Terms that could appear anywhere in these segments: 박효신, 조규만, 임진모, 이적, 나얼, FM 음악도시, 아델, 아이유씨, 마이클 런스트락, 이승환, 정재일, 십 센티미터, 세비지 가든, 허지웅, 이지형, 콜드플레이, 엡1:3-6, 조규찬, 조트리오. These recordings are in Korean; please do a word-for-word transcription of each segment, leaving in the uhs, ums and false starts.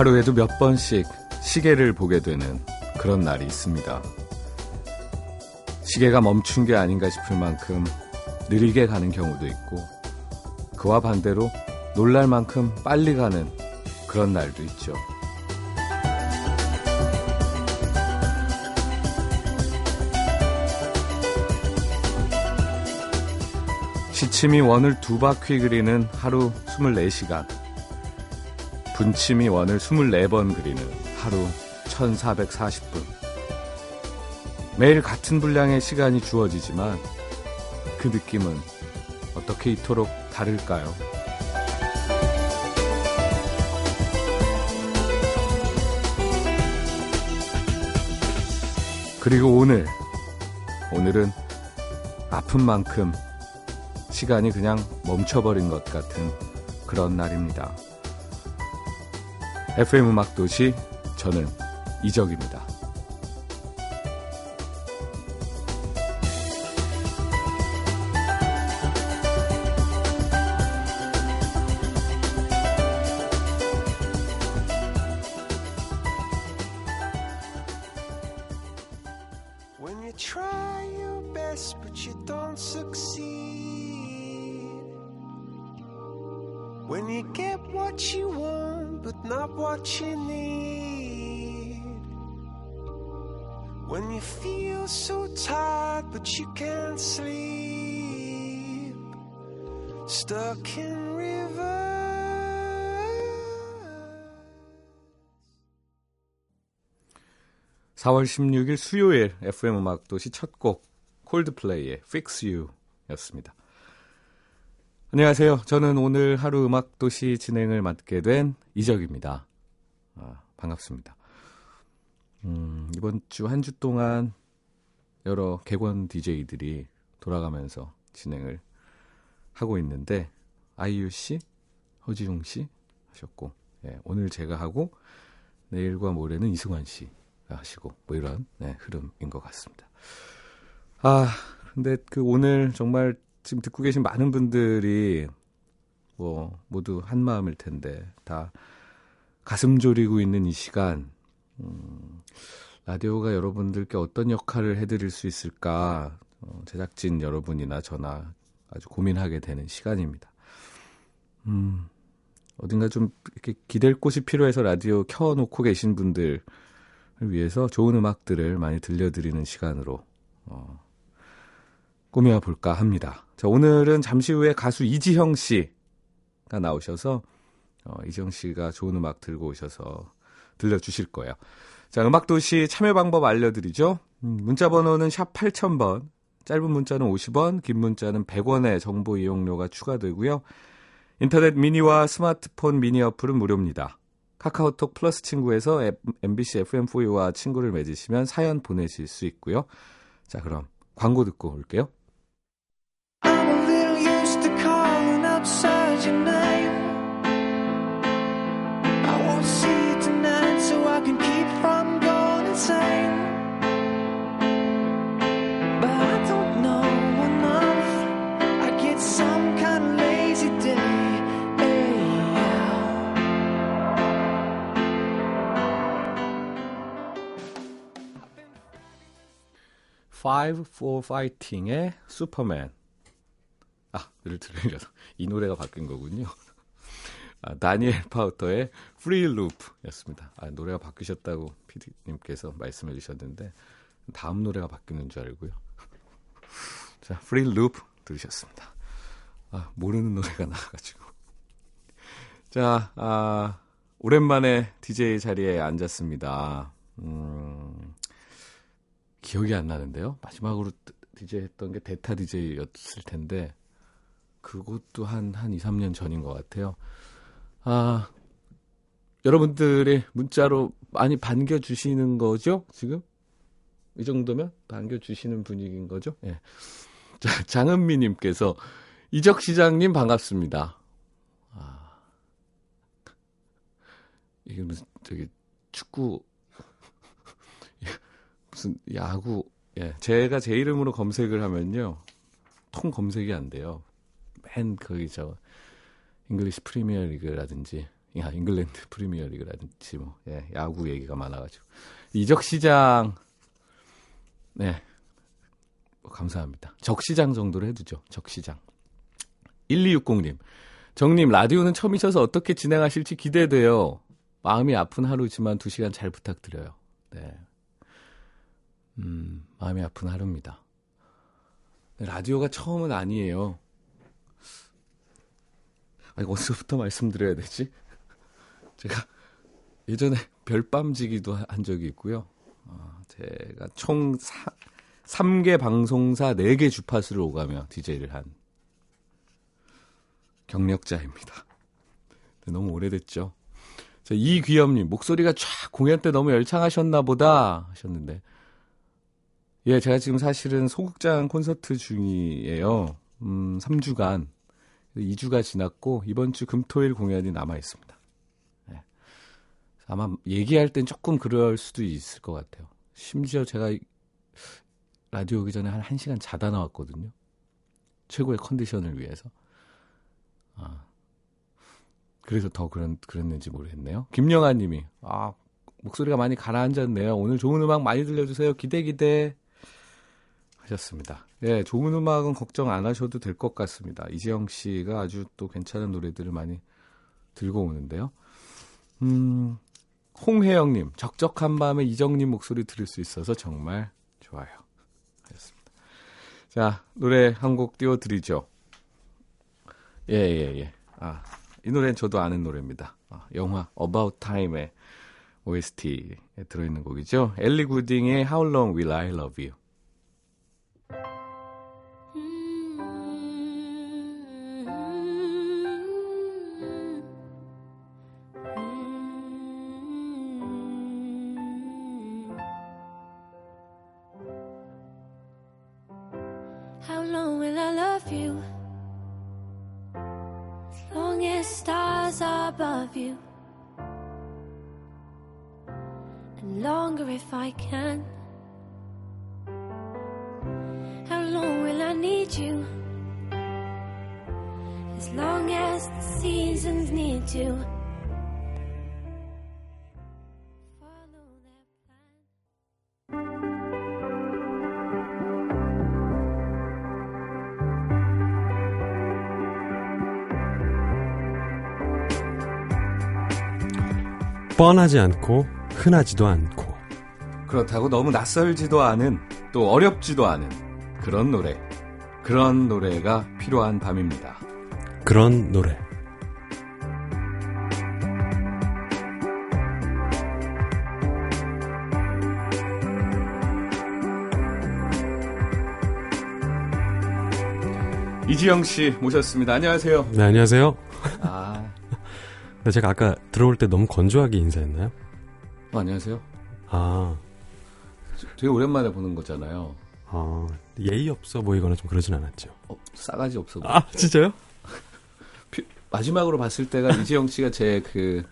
하루에도 몇 번씩 시계를 보게 되는 그런 날이 있습니다. 시계가 멈춘 게 아닌가 싶을 만큼 느리게 가는 경우도 있고, 그와 반대로 놀랄 만큼 빨리 가는 그런 날도 있죠. 시침이 원을 두 바퀴 그리는 하루 스물네 시간, 분침이 원을 스물네 번 그리는 하루 천사백사십 분. 매일 같은 분량의 시간이 주어지지만 그 느낌은 어떻게 이토록 다를까요? 그리고 오늘, 오늘은 아픈 만큼 시간이 그냥 멈춰버린 것 같은 그런 날입니다. 에프엠 음악도시, 저는 이적입니다. When you try your best but you don't succeed, when you get what you want but not what you need, when you feel so tired but you can't sleep, stuck in reverse. 사월 십육일 수요일 에프엠 음악도시 첫 곡 콜드플레이의 Fix You 였습니다. 안녕하세요. 저는 오늘 하루 음악도시 진행을 맡게 된 이적입니다. 아, 반갑습니다. 음, 이번 주 한 주 동안 여러 객원 디제이들이 돌아가면서 진행을 하고 있는데, 아이유씨, 허지웅씨 하셨고, 예, 오늘 제가 하고 내일과 모레는 이승환씨 하시고, 뭐 이런, 네, 흐름인 것 같습니다. 아, 근데 그 오늘 정말 지금 듣고 계신 많은 분들이 뭐 모두 한 마음일 텐데, 다 가슴 졸이고 있는 이 시간, 음, 라디오가 여러분들께 어떤 역할을 해드릴 수 있을까, 어, 제작진 여러분이나 저나 아주 고민하게 되는 시간입니다. 음, 어딘가 좀 이렇게 기댈 곳이 필요해서 라디오 켜놓고 계신 분들을 위해서 좋은 음악들을 많이 들려드리는 시간으로 어, 꾸며볼까 합니다. 자, 오늘은 잠시 후에 가수 이지형 씨가 나오셔서, 어, 이지형 씨가 좋은 음악 들고 오셔서 들려주실 거예요. 자, 음악도시 참여 방법 알려드리죠. 음, 문자 번호는 샵 팔천 번, 짧은 문자는 오십 원, 긴 문자는 백 원의 정보 이용료가 추가되고요. 인터넷 미니와 스마트폰 미니 어플은 무료입니다. 카카오톡 플러스 친구에서 엠비씨 에프엠 포유와 친구를 맺으시면 사연 보내실 수 있고요. 자, 그럼 광고 듣고 올게요. Five for Fighting의 슈퍼맨. 아, 늘 들으려서 이 노래가 바뀐 거군요. 아, 다니엘 파우터의 Free Loop였습니다. 아, 노래가 바뀌셨다고 피디님께서 말씀해 주셨는데 다음 노래가 바뀌는 줄 알고요. 자, Free Loop 들으셨습니다. 아, 모르는 노래가 나와가지고. 자, 아, 오랜만에 디제이 자리에 앉았습니다. 음... 기억이 안 나는데요. 마지막으로 디제이 했던 게 데타 디제이였을 텐데, 그것도 한, 한 이, 삼 년 전인 것 같아요. 아, 여러분들이 문자로 많이 반겨주시는 거죠? 지금? 이 정도면? 반겨주시는 분위기인 거죠? 예. 자, 장은미님께서, 이적 시장님 반갑습니다. 아, 이게 무슨, 저기, 축구, 무슨 야구, 예, 제가 제 이름으로 검색을 하면요, 통 검색이 안 돼요. 맨 거기 저 잉글리시 프리미어 리그라든지 야, 잉글랜드 프리미어리그라든지 뭐 예, 야구 얘기가 많아가지고 이적 시장 네 감사합니다. 적 시장 정도로 해두죠. 적 시장. 일이육공님 정님 라디오는 처음이셔서 어떻게 진행하실지 기대돼요. 마음이 아픈 하루지만 두 시간 잘 부탁드려요. 네, 음 마음이 아픈 하루입니다. 라디오가 처음은 아니에요. 아, 이거 어디서부터 말씀드려야 되지? 제가 예전에 별밤지기도 한 적이 있고요. 어, 제가 총 사, 세 개 방송사 네 개 주파수를 오가며 디제이를 한 경력자입니다. 너무 오래됐죠. 자, 이귀엽님 목소리가 쫙 공연 때 너무 열창하셨나 보다 하셨는데 예, 제가 지금 사실은 소극장 콘서트 중이에요. 음, 삼 주간. 이 주가 지났고 이번 주 금토일 공연이 남아있습니다. 네. 아마 얘기할 땐 조금 그럴 수도 있을 것 같아요. 심지어 제가 라디오 오기 전에 한 1시간 자다 나왔거든요. 최고의 컨디션을 위해서. 아, 그래서 더 그런, 그랬는지 모르겠네요. 김영아 님이 아, 목소리가 많이 가라앉았네요. 오늘 좋은 음악 많이 들려주세요. 기대 기대. 하셨습니다. 예, 좋은 음악은 걱정 안 하셔도 될 것 같습니다. 이지형 씨가 아주 또 괜찮은 노래들을 많이 들고 오는데요. 음, 홍혜영님, 적적한 밤에 이정님 목소리 들을 수 있어서 정말 좋아요. 하셨습니다. 자, 노래 한 곡 띄워드리죠. 예, 예, 예. 아, 이 노래는 저도 아는 노래입니다. 아, 영화 About Time의 오에스티에 들어있는 곡이죠. 엘리 구딩의 How Long Will I Love You. 뻔하지 않고 흔하지도 않고 그렇다고 너무 낯설지도 않은 또 어렵지도 않은 그런 노래 그런 노래가 필요한 밤입니다. 그런 노래 이지영 씨 모셨습니다. 안녕하세요. 네, 안녕하세요. 아... 근데 제가 아까 들어올 때 너무 건조하게 인사했나요? 어, 안녕하세요. 아, 되게 오랜만에 보는 거잖아요. 아, 예의 없어 보이거나 좀 그러진 않았죠. 어, 싸가지 없어 보이죠. 아, 진짜요? 마지막으로 봤을 때가 이지영 씨가 제 그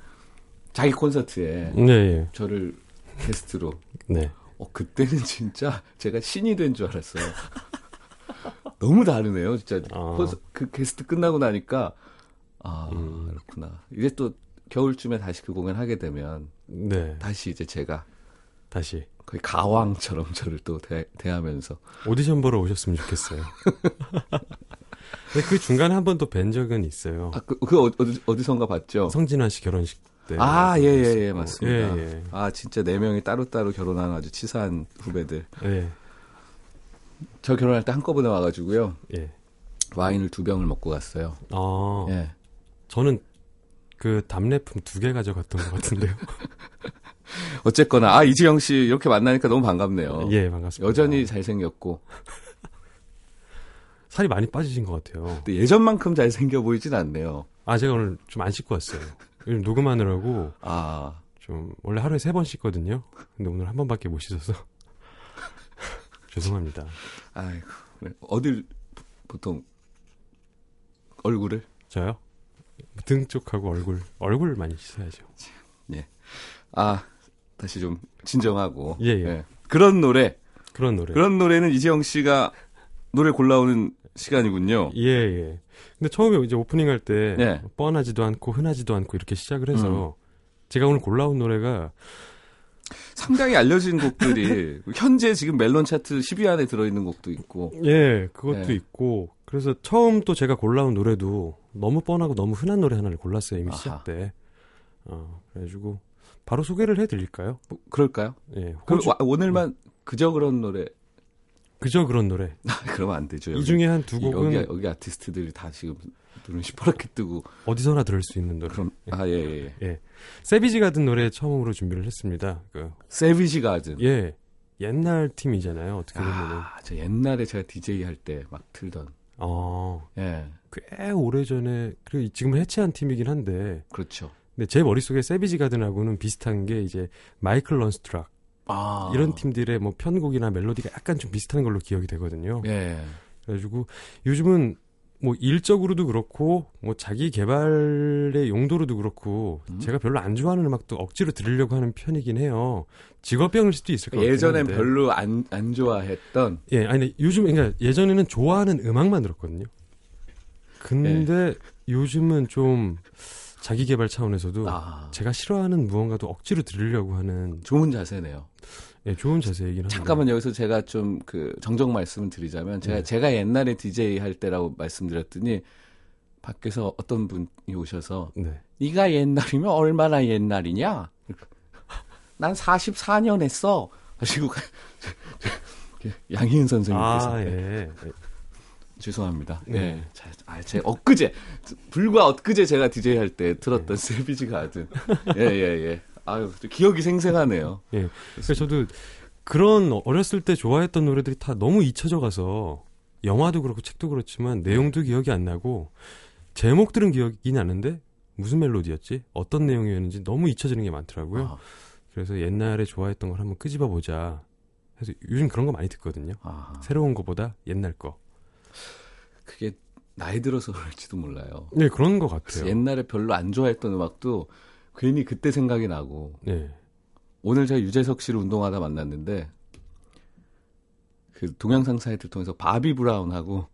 자기 콘서트에 네, 예. 저를 게스트로. 네. 어, 그때는 진짜 제가 신이 된 줄 알았어요. 너무 다르네요, 진짜. 아. 콘서트, 그 게스트 끝나고 나니까. 아, 음. 그렇구나. 이제 또 겨울쯤에 다시 그 공연 하게 되면 네. 다시 이제 제가 다시 거의 가왕처럼 저를 또 대, 대하면서 오디션 보러 오셨으면 좋겠어요. 근데 그 중간에 한 번 또 뵌 적은 있어요. 아, 그, 그 어디, 어디선가 봤죠? 성진환 씨 결혼식 때. 아, 예, 예, 예, 맞습니다. 예, 예. 아, 진짜 네 명이 따로따로 결혼한 아주 치사한 후배들. 예. 저 결혼할 때 한꺼번에 와가지고요. 예. 와인을 두 병을 먹고 갔어요. 아. 예. 저는 그 답례품 두 개 가져갔던 것 같은데요. 어쨌거나 아 이지영 씨 이렇게 만나니까 너무 반갑네요. 예, 반갑습니다. 여전히 잘생겼고 살이 많이 빠지신 것 같아요. 근데 예전만큼 잘생겨 보이진 않네요. 아 제가 오늘 좀 안 씻고 왔어요. 녹음하느라고 아 좀 원래 하루에 세 번 씻거든요. 근데 오늘 한 번밖에 못 씻어서 죄송합니다. 아이고 어딜 보통 얼굴을 저요? 등 쪽하고 얼굴, 얼굴 많이 씻어야죠. 예. 아, 다시 좀 진정하고. 예, 예. 예. 그런 노래. 그런 노래. 그런 노래는 이지영 씨가 노래 골라오는 시간이군요. 예, 예. 근데 처음에 이제 오프닝 할 때 예. 뻔하지도 않고 흔하지도 않고 이렇게 시작을 해서 음. 제가 오늘 골라온 노래가 상당히 알려진 곡들이 현재 지금 멜론 차트 십 위 안에 들어있는 곡도 있고 예, 그것도 예. 있고 그래서 처음 또 제가 골라온 노래도 너무 뻔하고 너무 흔한 노래 하나를 골랐어요. 이미 아하. 시작 때. 어, 그래가지고 바로 소개를 해드릴까요? 뭐, 그럴까요? 예, 호주, 와, 오늘만 음. 그저 그런 노래 그저 그런 노래. 그러면 안 되죠. 여기, 이 중에 한 두 곡은 여기, 여기 아티스트들이 다 지금 눈을 시퍼렇게 뜨고 어디서나 들을 수 있는 노래. 그럼, 예. 아, 예, 예. 예. 세비지 가든 노래 처음으로 준비를 했습니다. 그 세비지 가든. 예. 옛날 팀이잖아요. 어떻게 보면은. 아, 저 옛날에 제가 디제이 할 때 막 틀던. 어. 예. 꽤 오래전에 그리고 지금은 해체한 팀이긴 한데. 그렇죠. 근데 제 머릿속에 세비지 가든하고는 비슷한 게 이제 마이클 런스트락 아. 이런 팀들의 뭐 편곡이나 멜로디가 약간 좀 비슷한 걸로 기억이 되거든요. 예. 그래가지고 요즘은 뭐 일적으로도 그렇고 뭐 자기 개발의 용도로도 그렇고 음? 제가 별로 안 좋아하는 음악도 억지로 들으려고 하는 편이긴 해요. 직업병일 수도 있을 것 같아요. 예전엔 같긴 한데. 별로 안, 안 좋아했던. 예, 아니 요즘 그러니까 예전에는 좋아하는 음악만 들었거든요. 근데 예. 요즘은 좀 자기 개발 차원에서도 아. 제가 싫어하는 무언가도 억지로 들으려고 하는 좋은 자세네요. 예, 네, 좋은 자세이긴 한데 잠깐만 여기서 제가 좀 그 정정 말씀을 드리자면 제가 네. 제가 옛날에 디제이 할 때라고 말씀드렸더니 밖에서 어떤 분이 오셔서 네. 네가 옛날이면 얼마나 옛날이냐? 난 사십사 년 했어. 하시고 양희은 선생님께서 아, 예. 네. 죄송합니다. 네. 네. 자, 아, 제 엊그제 불과 엊그제 제가 디제이 할 때 들었던 네. 세비지 가든. 예, 예, 예. 아유, 기억이 생생하네요. 예. 네. 그래서 저도 그런 어렸을 때 좋아했던 노래들이 다 너무 잊혀져 가서 영화도 그렇고 책도 그렇지만 내용도 기억이 안 나고 제목들은 기억이 나는데 무슨 멜로디였지? 어떤 내용이었는지 너무 잊혀지는 게 많더라고요. 아. 그래서 옛날에 좋아했던 걸 한번 끄집어 보자. 그래서 요즘 그런 거 많이 듣거든요. 아. 새로운 거보다 옛날 거. 그게 나이 들어서 그럴지도 몰라요. 네, 그런 것 같아요. 옛날에 별로 안 좋아했던 음악도 괜히 그때 생각이 나고. 네. 오늘 제가 유재석 씨를 운동하다 만났는데 그 동영상 사이트를 통해서 바비 브라운하고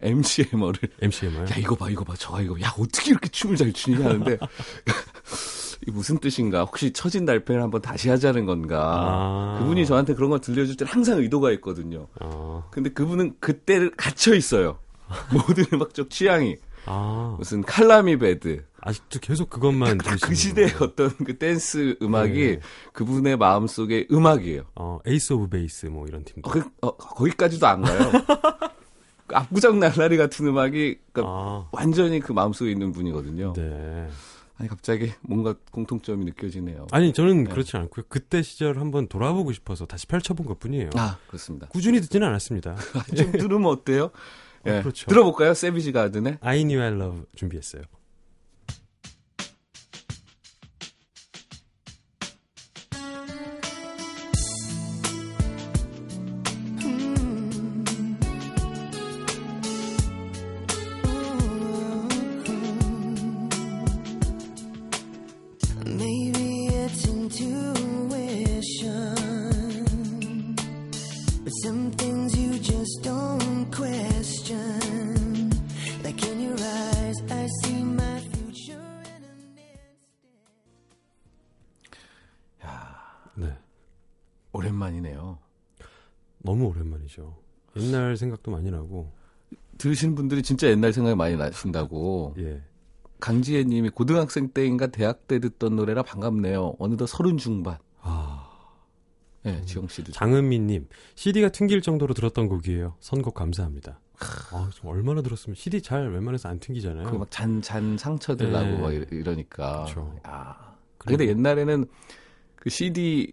엠씨엠어를 엠씨엠어요? 야, 이거 봐, 이거 봐, 저거 이거. 야, 어떻게 이렇게 춤을 잘 추냐 하는데 이게 무슨 뜻인가? 혹시 처진 달팽이를 한번 다시 하자는 건가? 아~ 그분이 저한테 그런 걸 들려줄 때는 항상 의도가 있거든요. 아~ 근데 그분은 그때를 갇혀 있어요. 모든 음악적 취향이. 아~ 무슨 칼라미 배드. 아직도 계속 그것만. 그 시대의 어떤 그 댄스 음악이 네. 그분의 마음속의 음악이에요. 어, 에이스 오브 베이스 뭐 이런 팀들. 어, 그, 어, 거기까지도 안 가요. 그 압구정 날라리 같은 음악이 그러니까 아~ 완전히 그 마음속에 있는 분이거든요. 네. 아니, 갑자기 뭔가 공통점이 느껴지네요. 아니, 저는 네. 그렇지 않고요. 그때 시절 한번 돌아보고 싶어서 다시 펼쳐본 것 뿐이에요. 아, 그렇습니다. 꾸준히 듣지는 않았습니다. 좀 들으면 어때요? 어, 예. 그렇죠. 들어볼까요? 세비지 가든의 I Knew I Love 준비했어요. 오랜만이네요. 너무 오랜만이죠. 옛날 생각도 많이 나고. 들으신 분들이 진짜 옛날 생각이 많이 나신다고. 예. 강지혜 님이 고등학생 때인가 대학 때 듣던 노래라 반갑네요. 어느덧 서른 중반. 아. 예, 음. 지영 씨도. 장은미 님. 씨디가 튕길 정도로 들었던 곡이에요. 선곡 감사합니다. 아, 얼마나 들었으면 씨디 잘 웬만해서 안 튕기잖아요. 그 막 잔, 잔 상처들 나고 예. 막 이러니까. 그렇죠. 아. 근데 옛날에는 그 씨디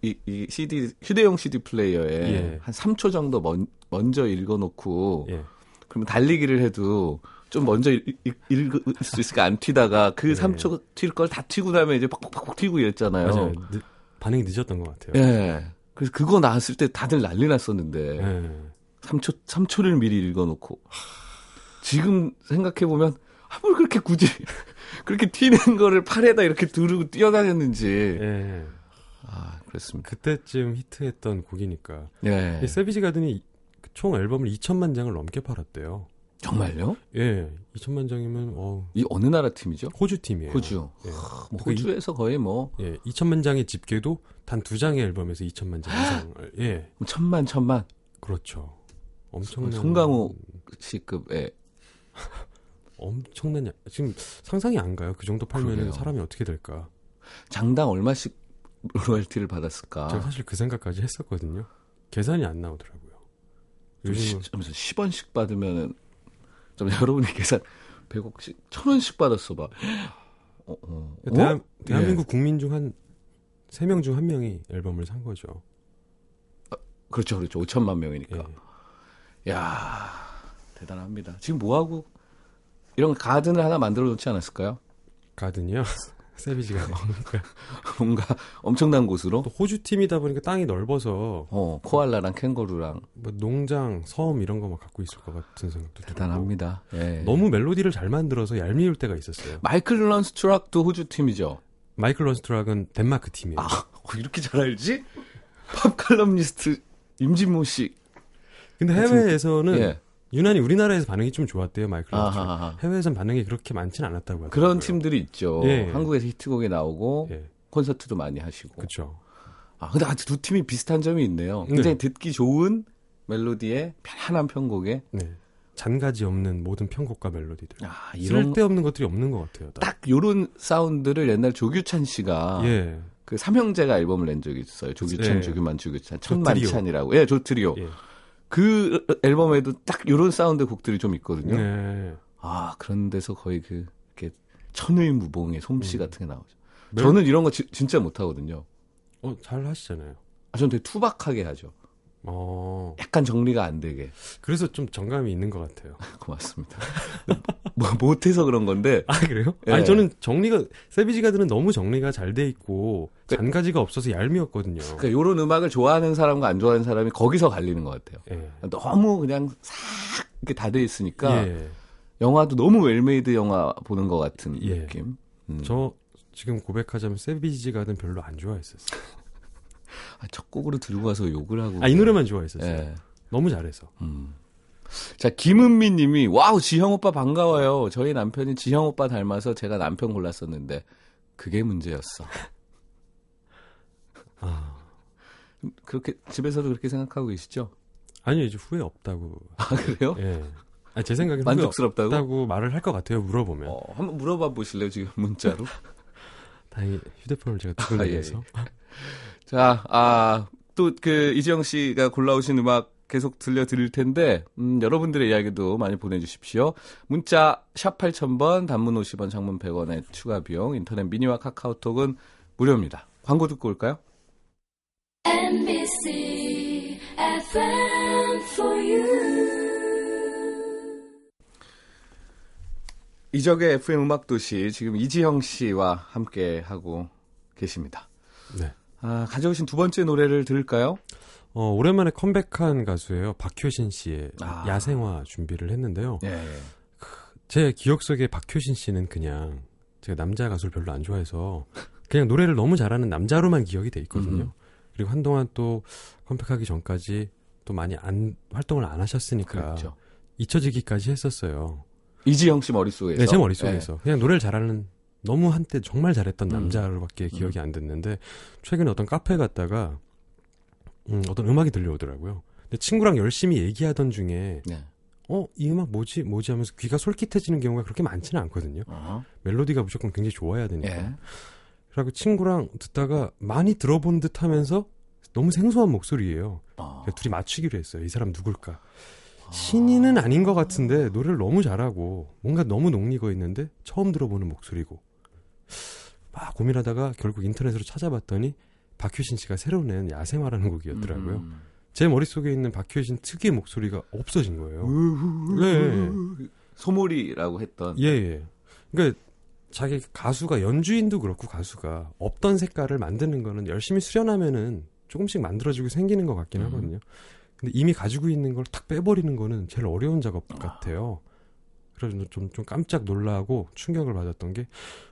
이, 이 씨디 휴대용 씨디 플레이어에 예. 한 삼 초 정도 먼, 먼저 읽어놓고 예. 그러면 달리기를 해도 좀 먼저 읽, 읽, 읽을 수 있으니까 안 튀다가 그 예. 삼 초 튈 걸 다 튀고 나면 이제 팍팍팍 튀고 이랬잖아요. 맞아요. 늦, 반응이 늦었던 것 같아요. 예. 그래서 그거 나왔을 때 다들 난리 났었는데 예. 삼 초 삼 초를 미리 읽어놓고 지금 생각해 보면 아, 뭘 그렇게 굳이 그렇게 튀는 거를 팔에다 이렇게 두르고 뛰어다녔는지. 예. 아, 그랬습니다. 그때쯤 히트했던 곡이니까. 네. 세비지 가든이 총 앨범을 이천만 장을 넘게 팔았대요. 정말요? 예, 이천만 장이면 어. 이 어느 나라 팀이죠? 호주 팀이에요. 호주. 예. 하, 뭐 호주에서 이, 거의 뭐. 예, 이천만 장의 집계도 단 두 장의 앨범에서 이천만 장 이상. 예. 천만 천만. 그렇죠. 엄청난. 송강호 씨급의. 엄청난. 지금 상상이 안 가요. 그 정도 팔면은 사람이 어떻게 될까? 장당 얼마씩 로열티를 받았을까? 제가 사실 그 생각까지 했었거든요. 계산이 안 나오더라고요. 요즘은 십 원씩 받으면은. 좀 여러분이 계산 백억씩, 천원씩 받았어 봐. 어, 어. 대한, 대한민국 예. 국민 중 한 세 명 중 한 명이 앨범을 산 거죠. 아, 그렇죠. 그렇죠. 오천만 명이니까. 예. 이야, 대단합니다. 지금 뭐하고 이런 가든을 하나 만들어 놓지 않았을까요? 가든이요? 세비지 가든. 뭔가 엄청난 곳으로. 또 호주 팀이다 보니까 땅이 넓어서. 어, 코알라랑 캥거루랑. 뭐 농장, 섬 이런 거 막 갖고 있을 것 같은 생각도 들고. 대단합니다. 예. 너무 멜로디를 잘 만들어서 얄미울 때가 있었어요. 마이클 런스트락도 호주 팀이죠. 마이클 런스트락은 덴마크 팀이에요. 아, 이렇게 잘 알지? 팝 칼럼니스트 임진모 씨. 근데 해외에서는. 예. 유난히 우리나라에서 반응이 좀 좋았대요. 마이클 런스트락. 해외에서는 반응이 그렇게 많지는 않았다고 하더라고요. 그런 팀들이 있죠. 예. 한국에서 히트곡에 나오고 예. 콘서트도 많이 하시고. 그렇죠. 아, 근데 아주 두 팀이 비슷한 점이 있네요. 굉장히 네. 듣기 좋은 멜로디에 편안한 편곡에 네. 잔가지 없는 모든 편곡과 멜로디들. 아, 이런 쓸데없는 것들이 없는 것 같아요. 딱 요런 사운드를 옛날 조규찬 씨가 예. 그 삼형제가 앨범을 낸 적이 있어요. 조규찬, 예. 조규만, 조규찬, 천만찬이라고. 예, 조트리오. 예. 그 앨범에도 딱 요런 사운드 곡들이 좀 있거든요. 네. 아, 그런 데서 거의 그, 이렇게, 천의 무봉의 솜씨 음. 같은 게 나오죠. 멜... 저는 이런 거 지, 진짜 못하거든요. 어, 잘 하시잖아요. 아, 저는 되게 투박하게 하죠. 어. 약간 정리가 안 되게. 그래서 좀 정감이 있는 것 같아요. 고맙습니다. 뭐, 못해서 그런 건데. 아, 그래요? 예. 아니, 저는 정리가, 세비지 가든은 너무 정리가 잘 돼 있고, 잔가지가 없어서 얄미웠거든요. 그러니까 요런 음악을 좋아하는 사람과 안 좋아하는 사람이 거기서 갈리는 것 같아요. 예. 너무 그냥 싹 이렇게 다 돼 있으니까, 예. 영화도 너무 웰메이드 영화 보는 것 같은 예. 느낌. 음. 저 지금 고백하자면 세비지 가든 별로 안 좋아했었어요. 아, 첫 곡으로 들고 와서 욕을 하고. 아, 이 노래만 좋아했었어요. 예. 너무 잘해서. 음. 자, 김은미 님이, 와우, 지형 오빠 반가워요. 저희 남편이 지형 오빠 닮아서 제가 남편 골랐었는데, 그게 문제였어. 아. 그렇게, 집에서도 그렇게 생각하고 계시죠? 아니요, 이제 후회 없다고. 아, 그래요? 예. 아, 제 생각에는. 만족스럽다고? 없다고 말을 할 것 같아요, 물어보면. 어, 한번 물어봐 보실래요, 지금 문자로? 다행히 휴대폰을 제가 들고 다녀서. 아, 예. 자, 아, 또 그 이지형 씨가 골라오신 음악 계속 들려드릴 텐데 음, 여러분들의 이야기도 많이 보내주십시오. 문자 샵 팔천 번, 단문 오십 원, 장문 백 원의 추가 비용, 인터넷 미니와 카카오톡은 무료입니다. 광고 듣고 올까요? 엠비씨 에프엠 for you. 이적의 에프엠 음악도시, 지금 이지형 씨와 함께하고 계십니다. 네. 아, 가져오신 두 번째 노래를 들을까요? 어, 오랜만에 컴백한 가수예요. 박효신 씨의 아. 야생화 준비를 했는데요. 예, 예. 제 기억 속에 박효신 씨는 그냥 제가 남자 가수를 별로 안 좋아해서 그냥 노래를 너무 잘하는 남자로만 기억이 돼 있거든요. 음. 그리고 한동안 또 컴백하기 전까지 또 많이 안, 활동을 안 하셨으니까 그렇죠. 잊혀지기까지 했었어요. 이지형 씨 머릿속에서? 네, 제 머릿속에서. 예. 그냥 노래를 잘하는 너무 한때 정말 잘했던 남자로밖에 음. 기억이 안 됐는데 최근에 어떤 카페에 갔다가 음, 어떤 음악이 들려오더라고요. 근데 친구랑 열심히 얘기하던 중에 네. 어? 이 음악 뭐지? 뭐지? 하면서 귀가 솔깃해지는 경우가 그렇게 많지는 않거든요. 어허. 멜로디가 무조건 굉장히 좋아야 되니까. 예. 그리고 친구랑 듣다가 많이 들어본 듯 하면서 너무 생소한 목소리예요. 어. 둘이 맞추기로 했어요. 이 사람 누굴까? 신인은 아닌 것 같은데 노래를 너무 잘하고 뭔가 너무 녹리고 있는데 처음 들어보는 목소리고 막 고민하다가 결국 인터넷으로 찾아봤더니 박효신 씨가 새로 낸 야생화라는 곡이었더라고요. 음. 제 머릿속에 있는 박효신 특유의 목소리가 없어진 거예요. 네. 소몰이라고 했던. 예, 예. 그러니까 자기 가수가 연주인도 그렇고 가수가 없던 색깔을 만드는 거는 열심히 수련하면은 조금씩 만들어지고 생기는 것 같긴 음. 하거든요. 근데 이미 가지고 있는 걸 탁 빼버리는 거는 제일 어려운 작업 같아요. 아. 그래서 좀, 좀 깜짝 놀라고 충격을 받았던 게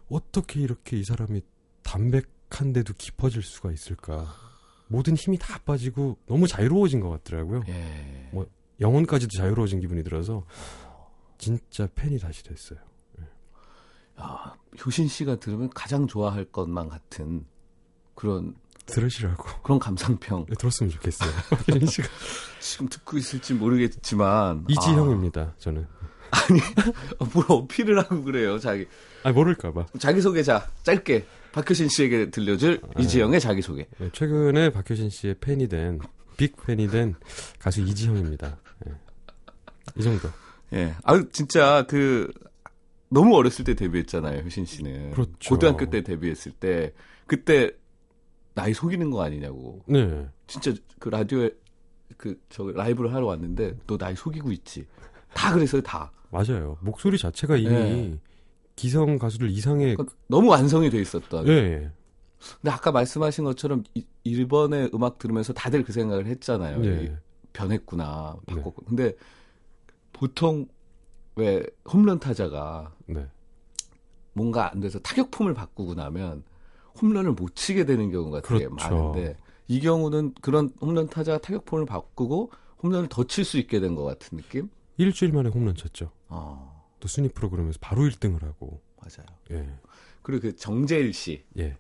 어떻게 이렇게 이 사람이 담백한데도 깊어질 수가 있을까. 모든 힘이 다 빠지고 너무 자유로워진 것 같더라고요. 예. 뭐 영혼까지도 자유로워진 기분이 들어서 진짜 팬이 다시 됐어요. 네. 야, 효신 씨가 들으면 가장 좋아할 것만 같은 그런 들으시라고 그런 감상평. 네, 들었으면 좋겠어요. 효신 씨가 지금 듣고 있을지 모르겠지만 이지형입니다. 아. 저는. 아니 뭘 어필을 하고 그래요 자기. 아 모를까봐. 자기소개 자 짧게 박효신 씨에게 들려줄 아, 이지형의 자기소개. 네, 최근에 박효신 씨의 팬이 된 빅팬이 된 가수 이지형입니다. 네. 이 정도. 예. 아유 진짜 그 너무 어렸을 때 데뷔했잖아요 효신 씨는. 그렇죠. 고등학교 때 데뷔했을 때 그때 나이 속이는 거 아니냐고. 네. 진짜 그 라디오에 그 저 라이브를 하러 왔는데 너 나이 속이고 있지. 다 그랬어요 다. 맞아요. 목소리 자체가 이미 네. 기성 가수들 이상의 그러니까 너무 완성이 돼 있었던. 네. 근데 아까 말씀하신 것처럼 이, 일본의 음악 들으면서 다들 그 생각을 했잖아요. 네. 변했구나 바꿨고. 네. 근데 보통 왜 홈런 타자가 네. 뭔가 안 돼서 타격품을 바꾸고 나면 홈런을 못 치게 되는 경우가 되게 그렇죠. 많은데 이 경우는 그런 홈런 타자가 타격품을 바꾸고 홈런을 더 칠 수 있게 된 것 같은 느낌? 일주일 만에 홈런 쳤죠. 어. 또 순위 프로그램에서 바로 일 등을 하고. 맞아요. 예. 그리고 그 정재일 씨. 예.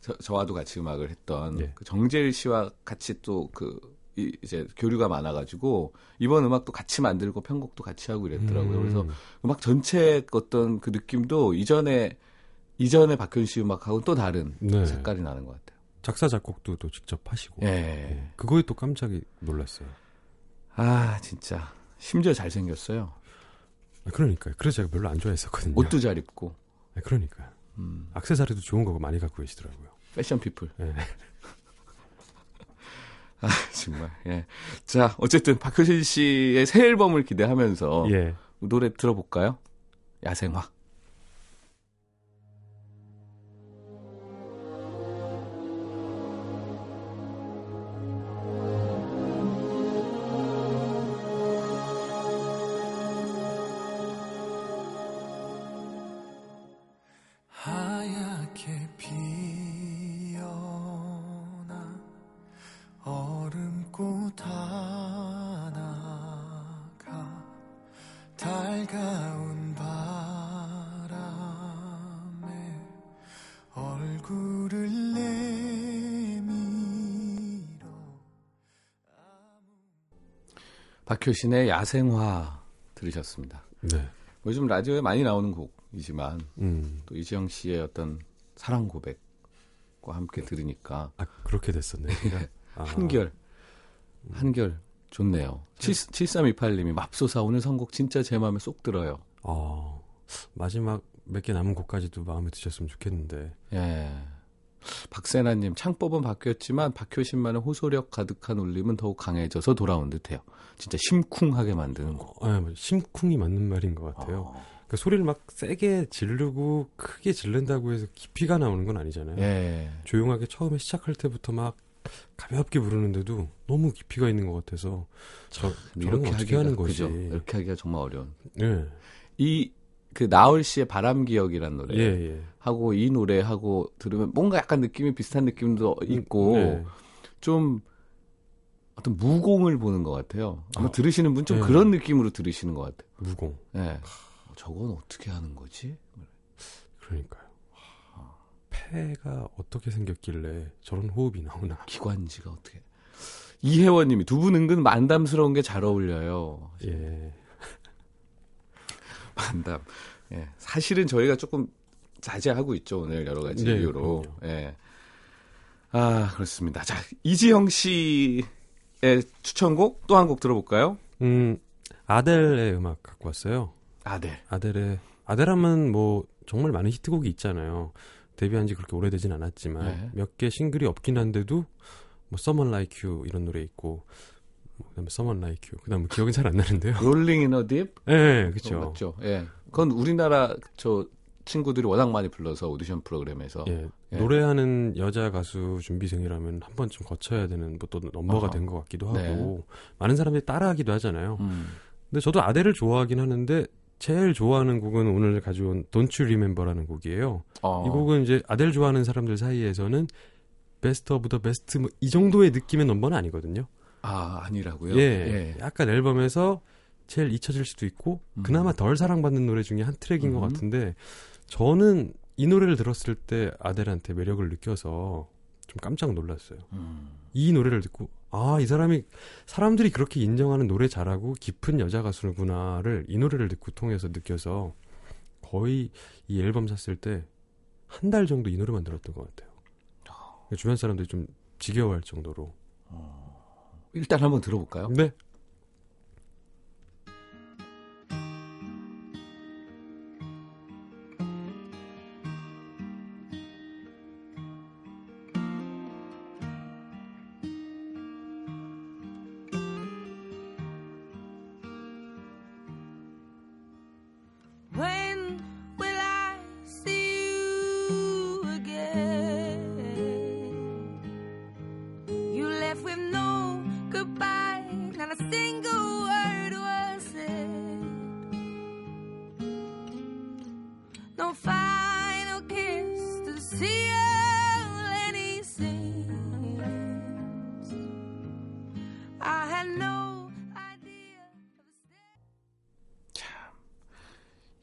저, 저와도 같이 음악을 했던 예. 그 정재일 씨와 같이 또 그 이제 교류가 많아가지고 이번 음악도 같이 만들고 편곡도 같이 하고 이랬더라고요. 음. 그래서 음악 전체 어떤 그 느낌도 이전에 이전에 박효신 씨 음악하고는 또 다른 네. 색깔이 나는 것 같아요. 작사 작곡도 또 직접 하시고. 예. 예. 그거에 또 깜짝이 놀랐어요. 아 진짜. 심지어 잘생겼어요. 그러니까요. 그래서 제가 별로 안 좋아했었거든요. 옷도 잘 입고. 그러니까요. 음. 액세서리도 좋은 거 많이 갖고 계시더라고요. 패션 피플. 네. 아 정말. 예. 자 어쨌든 박효신 씨의 새 앨범을 기대하면서 예. 노래 들어볼까요? 야생화. 박효신의 야생화 들으셨습니다. 네. 요즘 라디오에 많이 나오는 곡이지만 음. 또 이지형 씨의 어떤 사랑 고백과 함께 들으니까 아 그렇게 됐었네. 아. 한결 한결 좋네요. 네. 칠삼이팔 님이 맙소사 오늘 선곡 진짜 제 마음에 쏙 들어요. 어, 마지막 몇 개 남은 곡까지도 마음에 드셨으면 좋겠는데. 예. 박세나님 창법은 바뀌었지만 박효신만의 호소력 가득한 울림은 더욱 강해져서 돌아온 듯해요. 진짜 심쿵하게 만드는 거. 아, 심쿵이 맞는 말인 것 같아요. 어. 그러니까 소리를 막 세게 지르고 크게 지른다고 해서 깊이가 나오는 건 아니잖아요. 예. 조용하게 처음에 시작할 때부터 막 가볍게 부르는데도 너무 깊이가 있는 것 같아서 저 이렇게 하기가, 하는 거지. 그죠? 이렇게 하기가 정말 어려운. 예. 이 그 나얼 씨의 바람 기억이라는 노래 예, 예. 하고 이 노래하고 들으면 뭔가 약간 느낌이 비슷한 느낌도 있고 네. 좀 어떤 무공을 보는 것 같아요. 아마 아, 들으시는 분 좀 네. 그런 느낌으로 들으시는 것 같아요. 무공. 네. 저건 어떻게 하는 거지? 그러니까요. 폐가 어떻게 생겼길래 저런 호흡이 나오나. 기관지가 어떻게. 이혜원 님이 두 분 은근 만담스러운 게 잘 어울려요. 예. 만담. 예. 사실은 저희가 조금 자제하고 있죠 오늘 여러 가지 네, 이유로. 예. 아 그렇습니다. 자 이지형 씨의 추천곡 또 한 곡 들어볼까요? 음 아델의 음악 갖고 왔어요. 아델. 아델의 아델하면 뭐 정말 많은 히트곡이 있잖아요. 데뷔한 지 그렇게 오래되진 않았지만 네. 몇 개 싱글이 없긴 한데도 뭐 Someone Like You 이런 노래 있고. 그다음에 Someone Like You. 그다음에 기억은 잘 안 나는데요. Rolling in a Deep. 예, 그렇죠. 맞죠. 예. 그건 우리나라 저 친구들이 워낙 많이 불러서 오디션 프로그램에서 예, 예. 노래하는 여자 가수 준비생이라면 한 번쯤 거쳐야 되는 뭐 또 넘버가 된 것 같기도 하고 네. 많은 사람들이 따라하기도 하잖아요. 음. 근데 저도 아델을 좋아하긴 하는데 제일 좋아하는 곡은 오늘 가져온 Don't You Remember라는 곡이에요. 어. 이 곡은 이제 아델 좋아하는 사람들 사이에서는 베스트 오브 더 베스트 뭐 이 정도의 느낌의 넘버는 아니거든요. 아, 아니라고요? 예, 예. 약간 앨범에서 제일 잊혀질 수도 있고 음. 그나마 덜 사랑받는 노래 중에 한 트랙인 음. 것 같은데, 저는 이 노래를 들었을 때 아델한테 매력을 느껴서 좀 깜짝 놀랐어요. 음. 이 노래를 듣고 아, 이 사람이 사람들이 그렇게 인정하는 노래 잘하고 깊은 여자 가수구나를 이 노래를 듣고 통해서 느껴서 거의 이 앨범 샀을 때 한 달 정도 이 노래만 들었던 것 같아요. 주변 사람들이 좀 지겨워할 정도로. 일단 한번 들어볼까요? 네.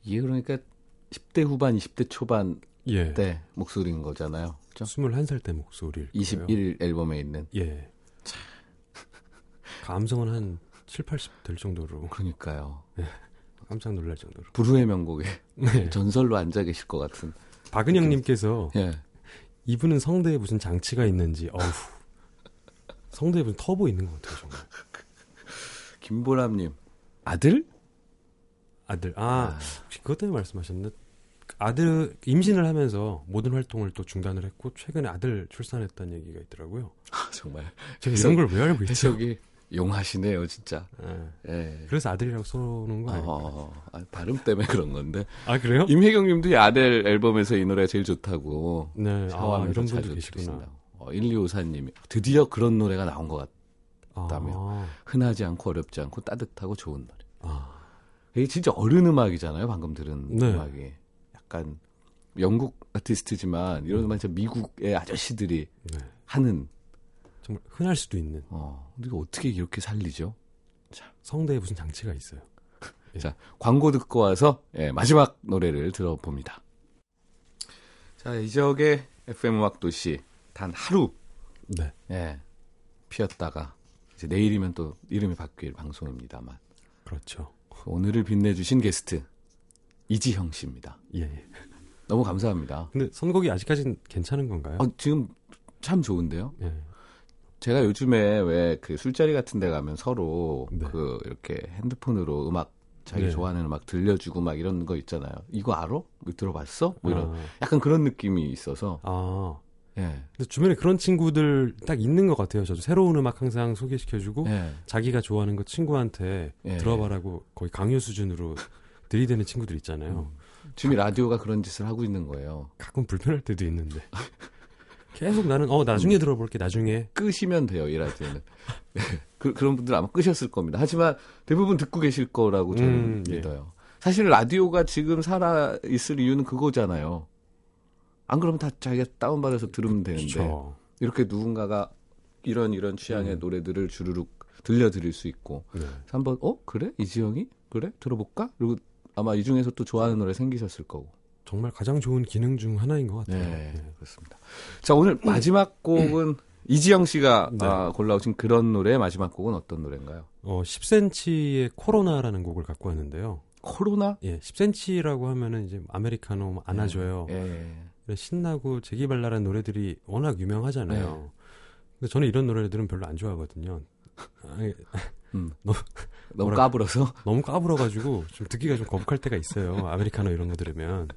이게 그러니까 십 대 후반, 이십 대 초반 예. 때 목소리인 거잖아요. 그렇죠? 스물한 살 때 목소리일 거예요. 이십일 앨범에 있는. 예. 참. 감성은 한 칠팔십 될 정도로. 그러니까요. 예. 깜짝 놀랄 정도로. 불후의 명곡에 네. 전설로 앉아 계실 것 같은. 박은영 님께서 예. 이분은 성대에 무슨 장치가 있는지. 어우. 성대에 무슨 터보 있는 것 같아요, 정말. 김보람 님. 아들? 아들, 아, 혹시 그것 때문에 말씀하셨나? 아들, 임신을 하면서 모든 활동을 또 중단을 했고, 최근에 아들 출산했다는 얘기가 있더라고요. 아, 정말. 저 이런 걸 왜 알고 있죠? 저기, 용하시네요, 진짜. 예. 예. 그래서 아들이라고 써놓은 거 아닐까요? 어, 아, 발음 때문에 그런 건데. 아, 그래요? 임혜경 님도 아델 앨범에서 이 노래가 제일 좋다고. 네, 아, 이런 분도 계시구나. 어, 일이오사 님이 드디어 그런 노래가 나온 것 같다며. 아. 흔하지 않고 어렵지 않고 따뜻하고 좋은 노래. 아. 이게 진짜 어른 음악이잖아요. 방금 들은 네. 음악이 약간 영국 아티스트지만 이런 음악 진짜 미국의 아저씨들이 네. 하는 정말 흔할 수도 있는. 어, 근데 어떻게 이렇게 살리죠? 자, 성대에 무슨 장치가 있어요. 예. 자, 광고 듣고 와서 예, 마지막 노래를 들어봅니다. 자, 이적의 에프엠 음악 도시 단 하루 네. 예, 피었다가 이제 내일이면 또 이름이 바뀔 방송입니다만. 그렇죠. 오늘을 빛내주신 게스트 이지형 씨입니다. 예, 예. 너무 감사합니다. 근데 선곡이 아직까지는 괜찮은 건가요? 아, 지금 참 좋은데요. 예. 제가 요즘에 왜 그 술자리 같은 데 가면 서로 네. 그 이렇게 핸드폰으로 음악 자기 네. 좋아하는 음악 들려주고 막 이런 거 있잖아요. 이거 알아? 들어봤어? 뭐 이런 아. 약간 그런 느낌이 있어서. 아. 예. 근데 주변에 그런 친구들 딱 있는 것 같아요. 저도 새로운 음악 항상 소개시켜주고 예. 자기가 좋아하는 거 친구한테 예. 들어봐라고 거의 강요 수준으로 들이대는 친구들 있잖아요. 음. 지금 가, 라디오가 그런 짓을 하고 있는 거예요. 가끔 불편할 때도 있는데 계속 나는 어 나중에 음. 들어볼게. 나중에 끄시면 돼요, 이 라디오는. 예. 그, 그런 분들 아마 끄셨을 겁니다. 하지만 대부분 듣고 계실 거라고 저는 음, 예. 믿어요. 사실 라디오가 지금 살아 있을 이유는 그거잖아요. 안 그러면 다 자기가 다운받아서 들으면 되는데 그쵸. 이렇게 누군가가 이런 이런 취향의 음. 노래들을 주르륵 들려드릴 수 있고 네. 한번 어? 그래? 이지형이? 그래? 들어볼까? 그리고 아마 이 중에서 또 좋아하는 노래 생기셨을 거고. 정말 가장 좋은 기능 중 하나인 것 같아요. 네, 네. 그렇습니다. 자, 오늘 마지막 곡은 이지형 씨가 네. 아, 골라오신 그런 노래의 마지막 곡은 어떤 노래인가요? 어, 십 센티미터의 코로나라는 곡을 갖고 왔는데요. 코로나? 예, 십 센티미터라고 하면은 이제 아메리카노 안아줘요. 예. 예. 신나고 재기발랄한 노래들이 워낙 유명하잖아요. 네. 근데 저는 이런 노래들은 별로 안 좋아하거든요. 아니, 음. 너무, 너무 까불어서? 너무 까불어가지고 좀 듣기가 좀 거북할 때가 있어요. 아메리카노 이런 거 들으면.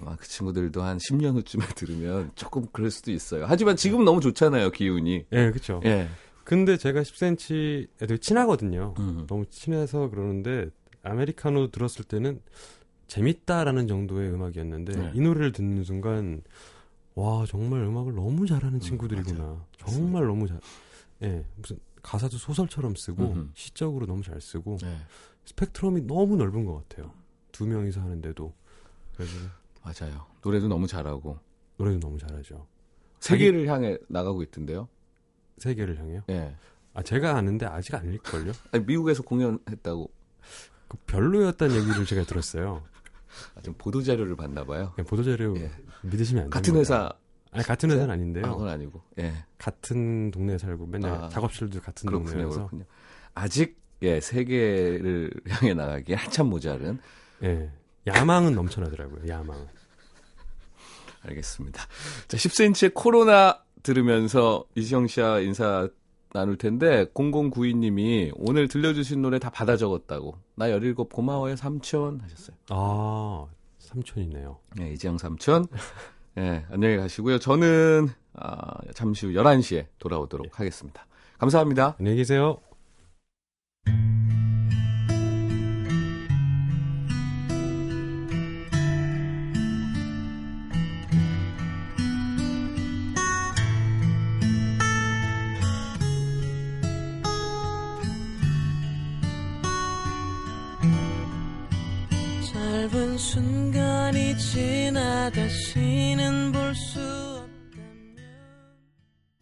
아마 그 친구들도 한 십 년 후쯤에 들으면 조금 그럴 수도 있어요. 하지만 지금 너무 좋잖아요, 기운이. 예, 네, 그렇죠. 예. 근데 제가 십 센티미터 되게 친하거든요. 음. 너무 친해서 그러는데 아메리카노 들었을 때는 재밌다라는 정도의 음악이었는데 네. 이 노래를 듣는 순간 와, 정말 음악을 너무 잘하는 음, 친구들이구나. 맞아요. 정말 맞습니다. 너무 잘. 예, 네, 무슨 가사도 소설처럼 쓰고 음흠. 시적으로 너무 잘 쓰고 네. 스펙트럼이 너무 넓은 것 같아요. 두 명이서 하는데도. 그래서 맞아요. 노래도 너무 잘하고. 노래도 너무 잘하죠. 세계를 향해 나가고 있던데요. 세계를 향해요? 예. 네. 아, 제가 아는데 아직 아닐걸요? 아니, 미국에서 공연했다고. 그 별로였다는 얘기를 제가 들었어요. 아, 좀 보도자료를 봤나 봐요. 네, 보도자료 예. 믿으시면 안 돼요. 같은 회사. 아니, 같은 회사는 아닌데요. 아, 그건 아니고. 예. 같은 동네에 살고 맨날 아, 작업실도 같은 그렇군요, 동네여서. 그렇군요. 아직 예, 세계를 향해 나가기 한참 모자른. 예. 야망은 넘쳐나더라고요. 야망. 알겠습니다. 자, 십 센티미터의 코로나 들으면서 이지형 씨와 인사 나눌 텐데, 공공구이 님이 오늘 들려주신 노래 다 받아 적었다고. 나 열일곱 고마워요, 삼촌. 하셨어요. 아, 삼촌이네요. 네, 이지형 삼촌. 네, 안녕히 가시고요. 저는, 아, 잠시 후 열한 시에 돌아오도록 네. 하겠습니다. 감사합니다. 안녕히 계세요. 짧은 순간이 지나가시는 분